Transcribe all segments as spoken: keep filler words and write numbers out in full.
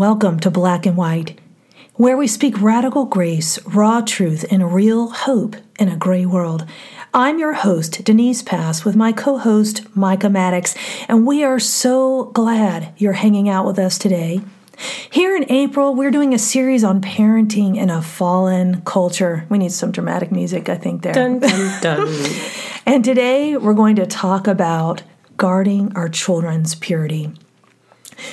welcome to Black and White, where we speak radical grace, raw truth, and real hope in a gray world. I'm your host, Denise Pass, with my co-host, Micah Maddox, and we are so glad you're hanging out with us today. Here in April, we're doing a series on parenting in a fallen culture. We need some dramatic music, I think, there. Dun, dun, dun. And today, we're going to talk about guarding our children's purity.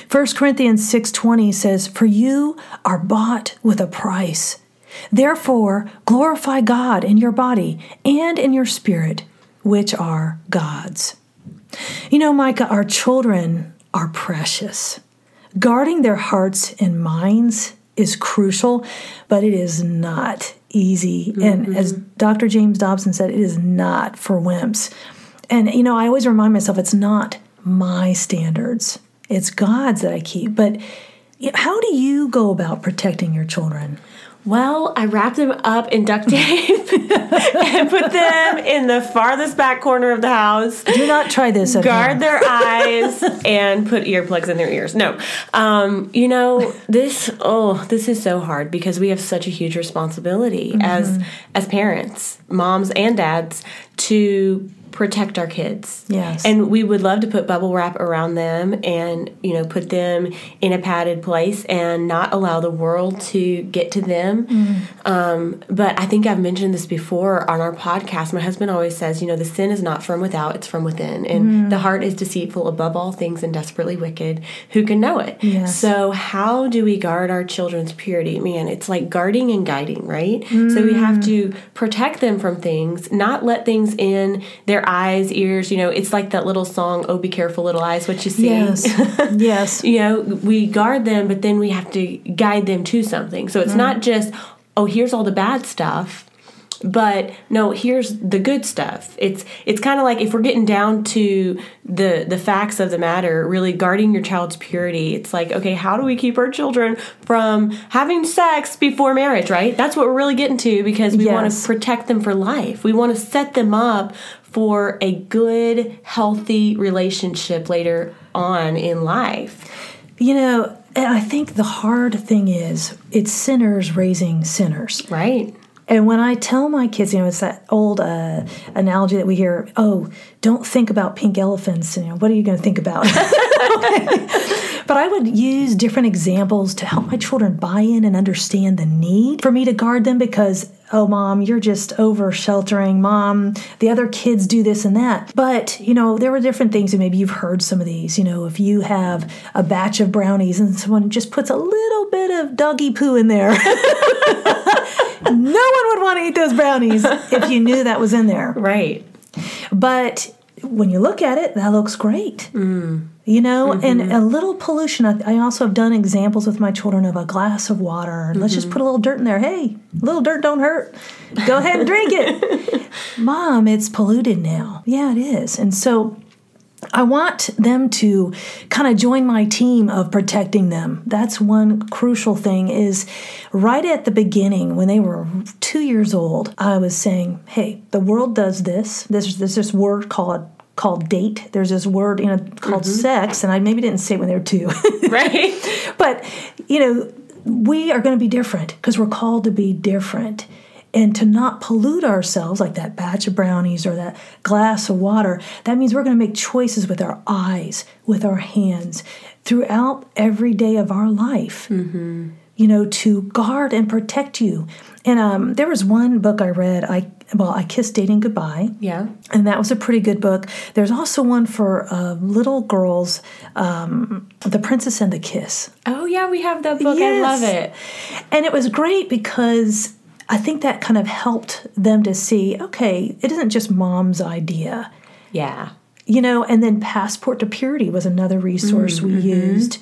First Corinthians six twenty says, "For you are bought with a price. Therefore, glorify God in your body and in your spirit, which are God's." You know, Micah, our children are precious. Guarding their hearts and minds is crucial, but it is not easy. Mm-hmm. And as Doctor James Dobson said, it is not for wimps. And, you know, I always remind myself it's not my standards. It's God's that I keep. But how do you go about protecting your children? Well, I wrap them up in duct tape and put them in the farthest back corner of the house. Do not try this at Guard home. Their eyes and put earplugs in their ears. No. Um, you know, this, oh, this is so hard because we have such a huge responsibility mm-hmm. as as parents, moms and dads, to protect our kids. Yes. And we would love to put bubble wrap around them and, you know, put them in a padded place and not allow the world to get to them. Mm. Um, but I think I've mentioned this before on our podcast. My husband always says, you know, the sin is not from without, it's from within. And mm. the heart is deceitful above all things and desperately wicked. Who can know it? Yes. So how do we guard our children's purity? Man, it's like guarding and guiding, right? Mm. So we have to protect them from things, not let things in their eyes, ears, you know, it's like that little song, "Oh, be careful, little eyes, what you see." Yes. Yes. You know, we guard them, but then we have to guide them to something. So it's mm-hmm. not just, oh, here's all the bad stuff, but no, here's the good stuff. It's it's kind of like if we're getting down to the the facts of the matter, really guarding your child's purity. It's like, okay, how do we keep our children from having sex before marriage, right? That's what we're really getting to because we yes. want to protect them for life. We want to set them up for a good, healthy relationship later on in life. You know, and I think the hard thing is it's sinners raising sinners. Right. And when I tell my kids, you know, it's that old uh, analogy that we hear, oh, don't think about pink elephants. You know, what are you going to think about? But I would use different examples to help my children buy in and understand the need for me to guard them because, oh, Mom, you're just over-sheltering. Mom, the other kids do this and that. But, you know, there were different things, and maybe you've heard some of these. You know, if you have a batch of brownies and someone just puts a little bit of doggy poo in there, no one would want to eat those brownies if you knew that was in there. Right. But when you look at it, that looks great. Mm. You know, mm-hmm. and a little pollution. I, I also have done examples with my children of a glass of water. Let's mm-hmm. just put a little dirt in there. Hey, little dirt don't hurt. Go ahead and drink it. Mom, it's polluted now. Yeah, it is. And so I want them to kind of join my team of protecting them. That's one crucial thing is right at the beginning when they were two years old, I was saying, hey, the world does this. There's, there's this word called called date. There's this word, you know, called mm-hmm. sex, and I maybe didn't say it when they were two. Right. But, you know, we are going to be different because we're called to be different and to not pollute ourselves like that batch of brownies or that glass of water. That means we're going to make choices with our eyes, with our hands, throughout every day of our life. Mm-hmm. You know, to guard and protect you. And um, there was one book I read, I well, I Kissed Dating Goodbye. Yeah. And that was a pretty good book. There's also one for uh, little girls, um, The Princess and the Kiss. Oh, yeah, we have that book. Yes. I love it. And it was great because I think that kind of helped them to see, okay, it isn't just Mom's idea. Yeah. You know, and then Passport to Purity was another resource mm-hmm. we used.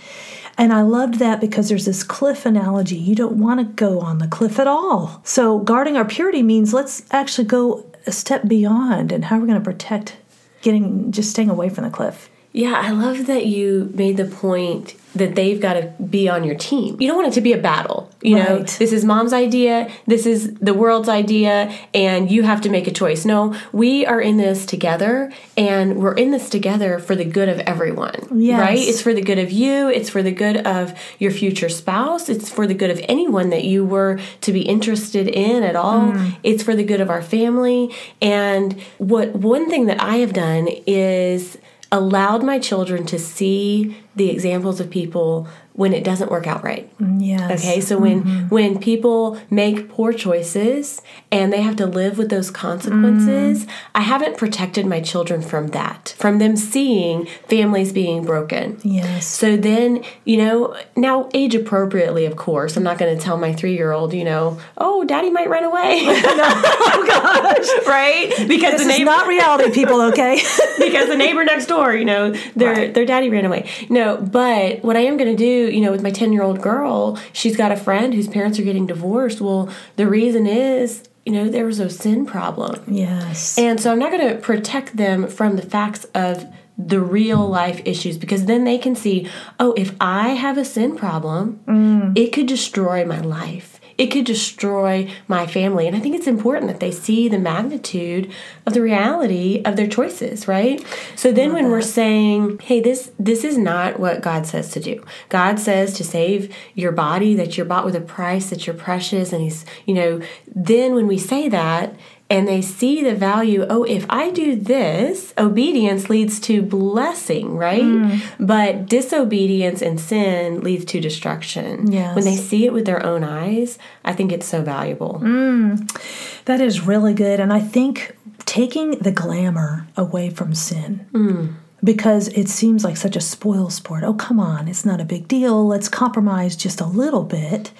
And I loved that because there's this cliff analogy. You don't want to go on the cliff at all. So guarding our purity means let's actually go a step beyond and how we're going to protect getting just staying away from the cliff. Yeah, I love that you made the point that they've got to be on your team. You don't want it to be a battle. You right. know, this is mom's idea, this is the world's idea, and you have to make a choice. No, we are in this together, and we're in this together for the good of everyone. Yes. Right? It's for the good of you. It's for the good of your future spouse. It's for the good of anyone that you were to be interested in at all. Mm. It's for the good of our family. And what one thing that I have done is allowed my children to see the examples of people when it doesn't work out right. Yes. Okay, so when, mm-hmm. when people make poor choices and they have to live with those consequences, mm. I haven't protected my children from that, from them seeing families being broken. Yes. So then, you know, now age appropriately, of course. I'm not going to tell my three-year-old, you know, oh, daddy might run away. Oh, gosh. Right? Because this the neighbor, is not reality, people, okay? Because the neighbor next door, you know, their right. their daddy ran away. No, but what I am going to do, you know, with my ten-year-old girl, she's got a friend whose parents are getting divorced. Well, the reason is, you know, there was a sin problem. Yes. And so I'm not going to protect them from the facts of the real life issues, because then they can see, oh, if I have a sin problem, mm. it could destroy my life. It could destroy my family. And I think it's important that they see the magnitude of the reality of their choices, right? So then when that. we're saying, hey, this this is not what God says to do. God says to save your body, that you're bought with a price, that you're precious. And he's, you know, then when we say that, and they see the value, oh, if I do this, obedience leads to blessing, right? Mm. But disobedience and sin leads to destruction. Yes. When they see it with their own eyes, I think it's so valuable. Mm. That is really good. And I think taking the glamour away from sin. Mm. Because it seems like such a spoil sport. Oh, come on, it's not a big deal. Let's compromise just a little bit.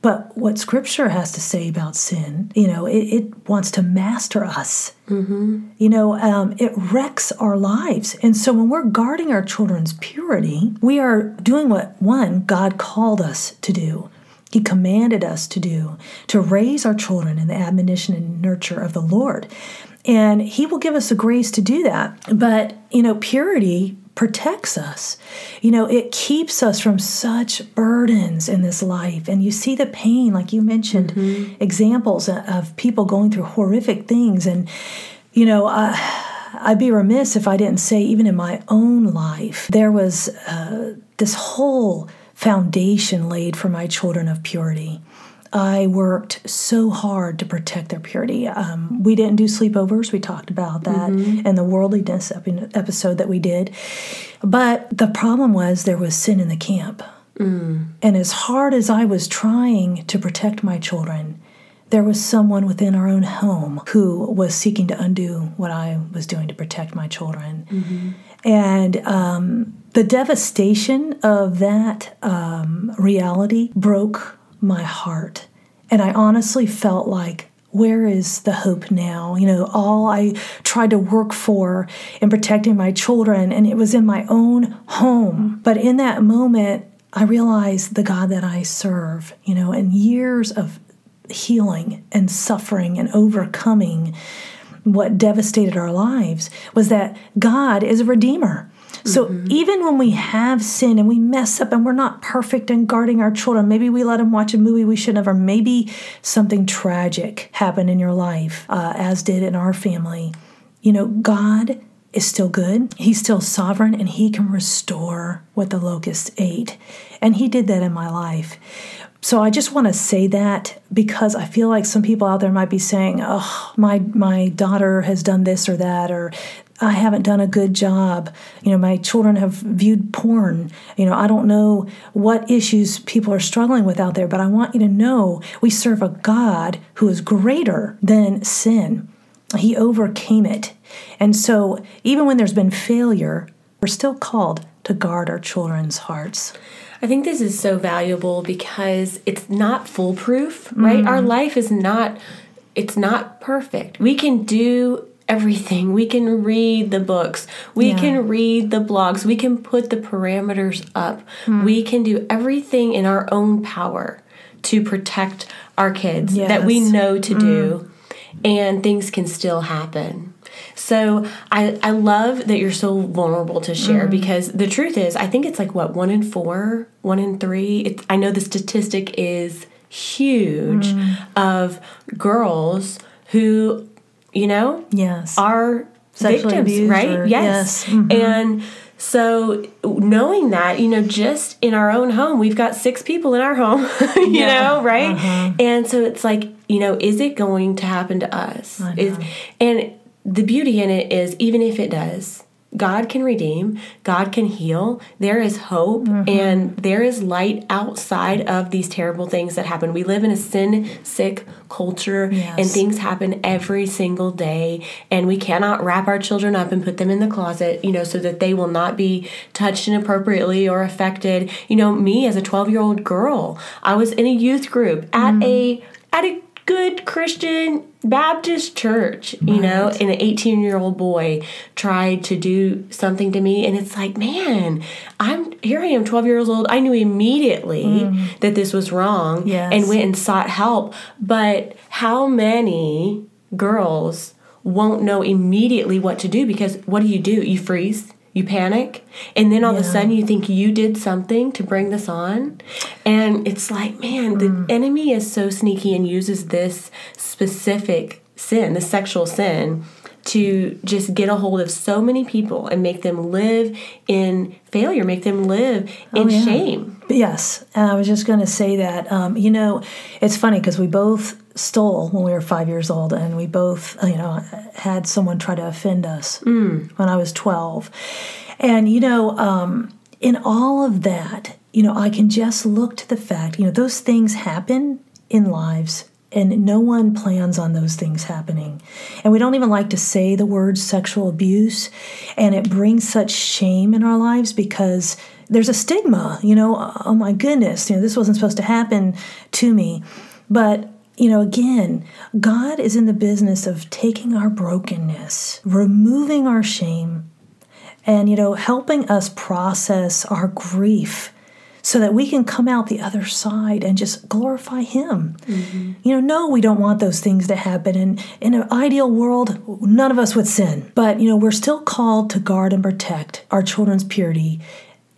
But what Scripture has to say about sin, you know, it, it wants to master us. Mm-hmm. You know, um, it wrecks our lives. And so when we're guarding our children's purity, we are doing what, one, God called us to do. He commanded us to do, to raise our children in the admonition and nurture of the Lord. And He will give us the grace to do that. But, you know, purity protects us. You know, it keeps us from such burdens in this life. And you see the pain, like you mentioned, mm-hmm. examples of people going through horrific things. And, you know, uh, I'd be remiss if I didn't say, even in my own life, there was uh, this whole foundation laid for my children of purity. I worked so hard to protect their purity. Um, we didn't do sleepovers. We talked about that mm-hmm. in the worldliness episode that we did. But the problem was there was sin in the camp. Mm. And as hard as I was trying to protect my children, there was someone within our own home who was seeking to undo what I was doing to protect my children. Mm-hmm. And um, the devastation of that um, reality broke my heart. And I honestly felt like, where is the hope now? You know, all I tried to work for in protecting my children, and it was in my own home. But in that moment, I realized the God that I serve, you know, and years of healing and suffering and overcoming what devastated our lives was that God is a redeemer. So mm-hmm. even when we have sin and we mess up and we're not perfect in guarding our children, maybe we let them watch a movie we shouldn't have, or maybe something tragic happened in your life, uh, as did in our family, you know, God is still good. He's still sovereign, and He can restore what the locusts ate. And He did that in my life. So I just want to say that, because I feel like some people out there might be saying, oh, my my daughter has done this or that, or I haven't done a good job. You know, my children have viewed porn. You know, I don't know what issues people are struggling with out there, but I want you to know we serve a God who is greater than sin. He overcame it. And so even when there's been failure, we're still called to guard our children's hearts. I think this is so valuable because it's not foolproof, right? Mm-hmm. Our life is not, it's not perfect. We can do everything. We can read the books. We yeah. can read the blogs. We can put the parameters up. Mm-hmm. We can do everything in our own power to protect our kids yes. that we know to mm-hmm. do, and things can still happen. So I, I love that you're so vulnerable to share, mm-hmm. because the truth is, I think it's like, what, one in four, one in three? It's, I know the statistic is huge mm-hmm. of girls who, you know, yes. are sexually victims, right? Or, yes. yes. Mm-hmm. And so knowing that, you know, just in our own home, we've got six people in our home, you yeah. know, right? Uh-huh. And so it's like, you know, is it going to happen to us? Is, and the beauty in it is, even if it does, God can redeem, God can heal, there is hope, mm-hmm. and there is light outside of these terrible things that happen. We live in a sin-sick culture, yes. and things happen every single day, and we cannot wrap our children up and put them in the closet, you know, so that they will not be touched inappropriately or affected. You know, me as a twelve-year-old girl, I was in a youth group at mm. a at a good Christian Baptist church, you right. know, and an eighteen-year-old boy tried to do something to me, and it's like, man, I'm here I am, twelve years old. I knew immediately mm. that this was wrong, yes. and went and sought help. But how many girls won't know immediately what to do? Because what do you do? You freeze. You panic, and then all yeah. of a sudden you think you did something to bring this on, and it's like, man, mm. the enemy is so sneaky and uses this specific sin, the sexual sin, to just get a hold of so many people and make them live in failure, make them live in oh, yeah. shame. Yes, and I was just going to say that, um, you know, it's funny because we both stole when we were five years old, and we both, you know, had someone try to offend us mm. when I was twelve. And, you know, um, in all of that, you know, I can just look to the fact, you know, those things happen in lives, and no one plans on those things happening. And we don't even like to say the word sexual abuse, and it brings such shame in our lives because there's a stigma, you know, oh my goodness, you know, this wasn't supposed to happen to me. But you know, again, God is in the business of taking our brokenness, removing our shame, and, you know, helping us process our grief so that we can come out the other side and just glorify Him. Mm-hmm. You know, no, we don't want those things to happen. And in an ideal world, none of us would sin. But, you know, we're still called to guard and protect our children's purity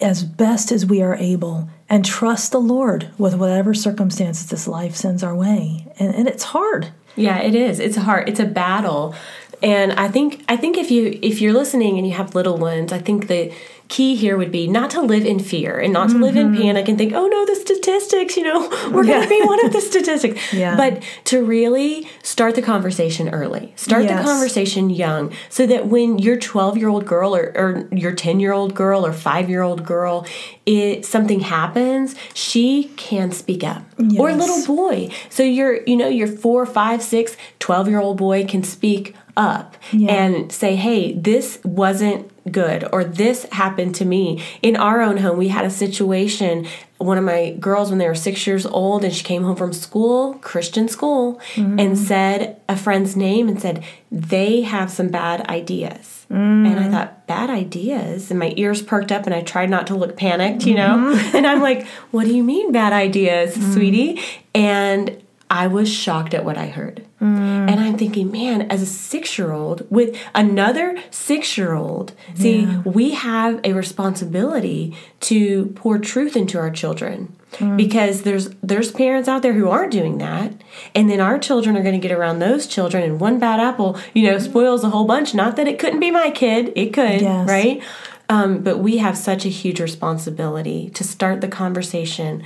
as best as we are able, and trust the Lord with whatever circumstances this life sends our way. And, and it's hard. Yeah, it is. It's hard. It's a battle. And I think I think if you if you're listening and you have little ones, I think the key here would be not to live in fear and not to mm-hmm. live in panic and think, oh no, the statistics, you know, we're yeah. going to be one of the statistics. yeah. But to really start the conversation early. Start yes. the conversation young, so that when your twelve-year-old girl or, or your ten-year-old girl or five-year-old girl, it, something happens, she can speak up. Yes. Or a little boy. So your, you know, your four, five, six, twelve-year-old boy can speak up yeah. and say, hey, this wasn't good, or this happened to me. In our own home, we had a situation. One of my girls, when they were six years old, and she came home from school, Christian school, mm-hmm. and said a friend's name and said, they have some bad ideas. Mm-hmm. And I thought, bad ideas? And my ears perked up, and I tried not to look panicked, you know? Mm-hmm. And I'm like, what do you mean bad ideas, mm-hmm. sweetie? And I was shocked at what I heard. Mm. And I'm thinking, man, as a six-year-old with another six-year-old, yeah. see, we have a responsibility to pour truth into our children, mm. because there's there's parents out there who aren't doing that. And then our children are going to get around those children, and one bad apple, you know, spoils a whole bunch. Not that it couldn't be my kid. It could, yes. right? Um, but we have such a huge responsibility to start the conversation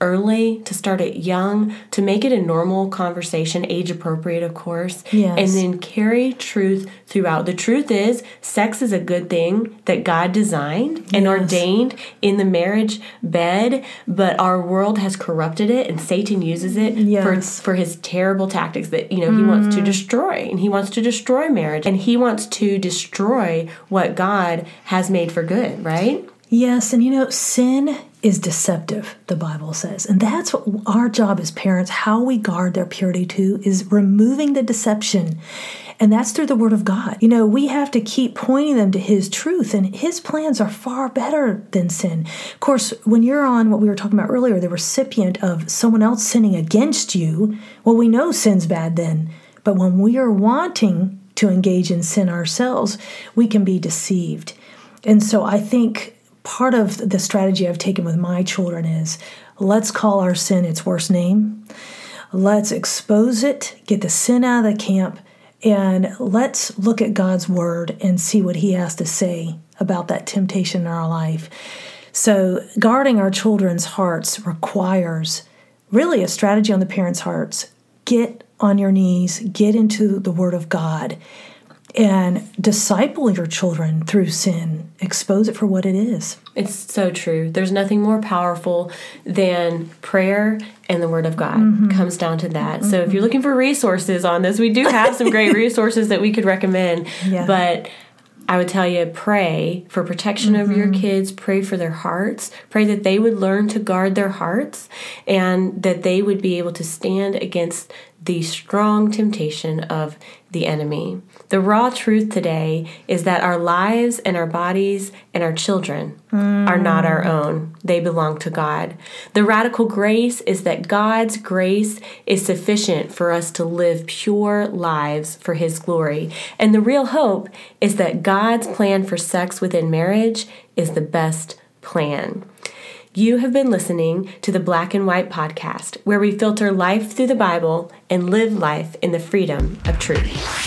early, to start it young, to make it a normal conversation, age appropriate, of course, yes. and then carry truth throughout. The truth is, sex is a good thing that God designed and yes. ordained in the marriage bed, but our world has corrupted it, and Satan uses it yes. for, for his terrible tactics that, you know, he mm. wants to destroy, and he wants to destroy marriage, and he wants to destroy what God has made for good, right? Yes, and you know, sin is deceptive, the Bible says. And that's what our job as parents, how we guard their purity too, is removing the deception. And that's through the Word of God. You know, we have to keep pointing them to His truth, and His plans are far better than sin. Of course, when you're on what we were talking about earlier, the recipient of someone else sinning against you, well, we know sin's bad then. But when we are wanting to engage in sin ourselves, we can be deceived. And so I think part of the strategy I've taken with my children is, let's call our sin its worst name. Let's expose it, get the sin out of the camp, and let's look at God's word and see what he has to say about that temptation in our life. So guarding our children's hearts requires really a strategy on the parents' hearts. Get on your knees, get into the word of God, and disciple your children through sin. Expose it for what it is. It's so true. There's nothing more powerful than prayer and the Word of God. Mm-hmm. Comes down to that. Mm-hmm. So if you're looking for resources on this, we do have some great resources that we could recommend. Yeah. But I would tell you, pray for protection mm-hmm. over your kids. Pray for their hearts. Pray that they would learn to guard their hearts and that they would be able to stand against the strong temptation of the enemy. The raw truth today is that our lives and our bodies and our children mm. are not our own. They belong to God. The radical grace is that God's grace is sufficient for us to live pure lives for His glory. And the real hope is that God's plan for sex within marriage is the best plan. You have been listening to the Black and White Podcast, where we filter life through the Bible and live life in the freedom of truth.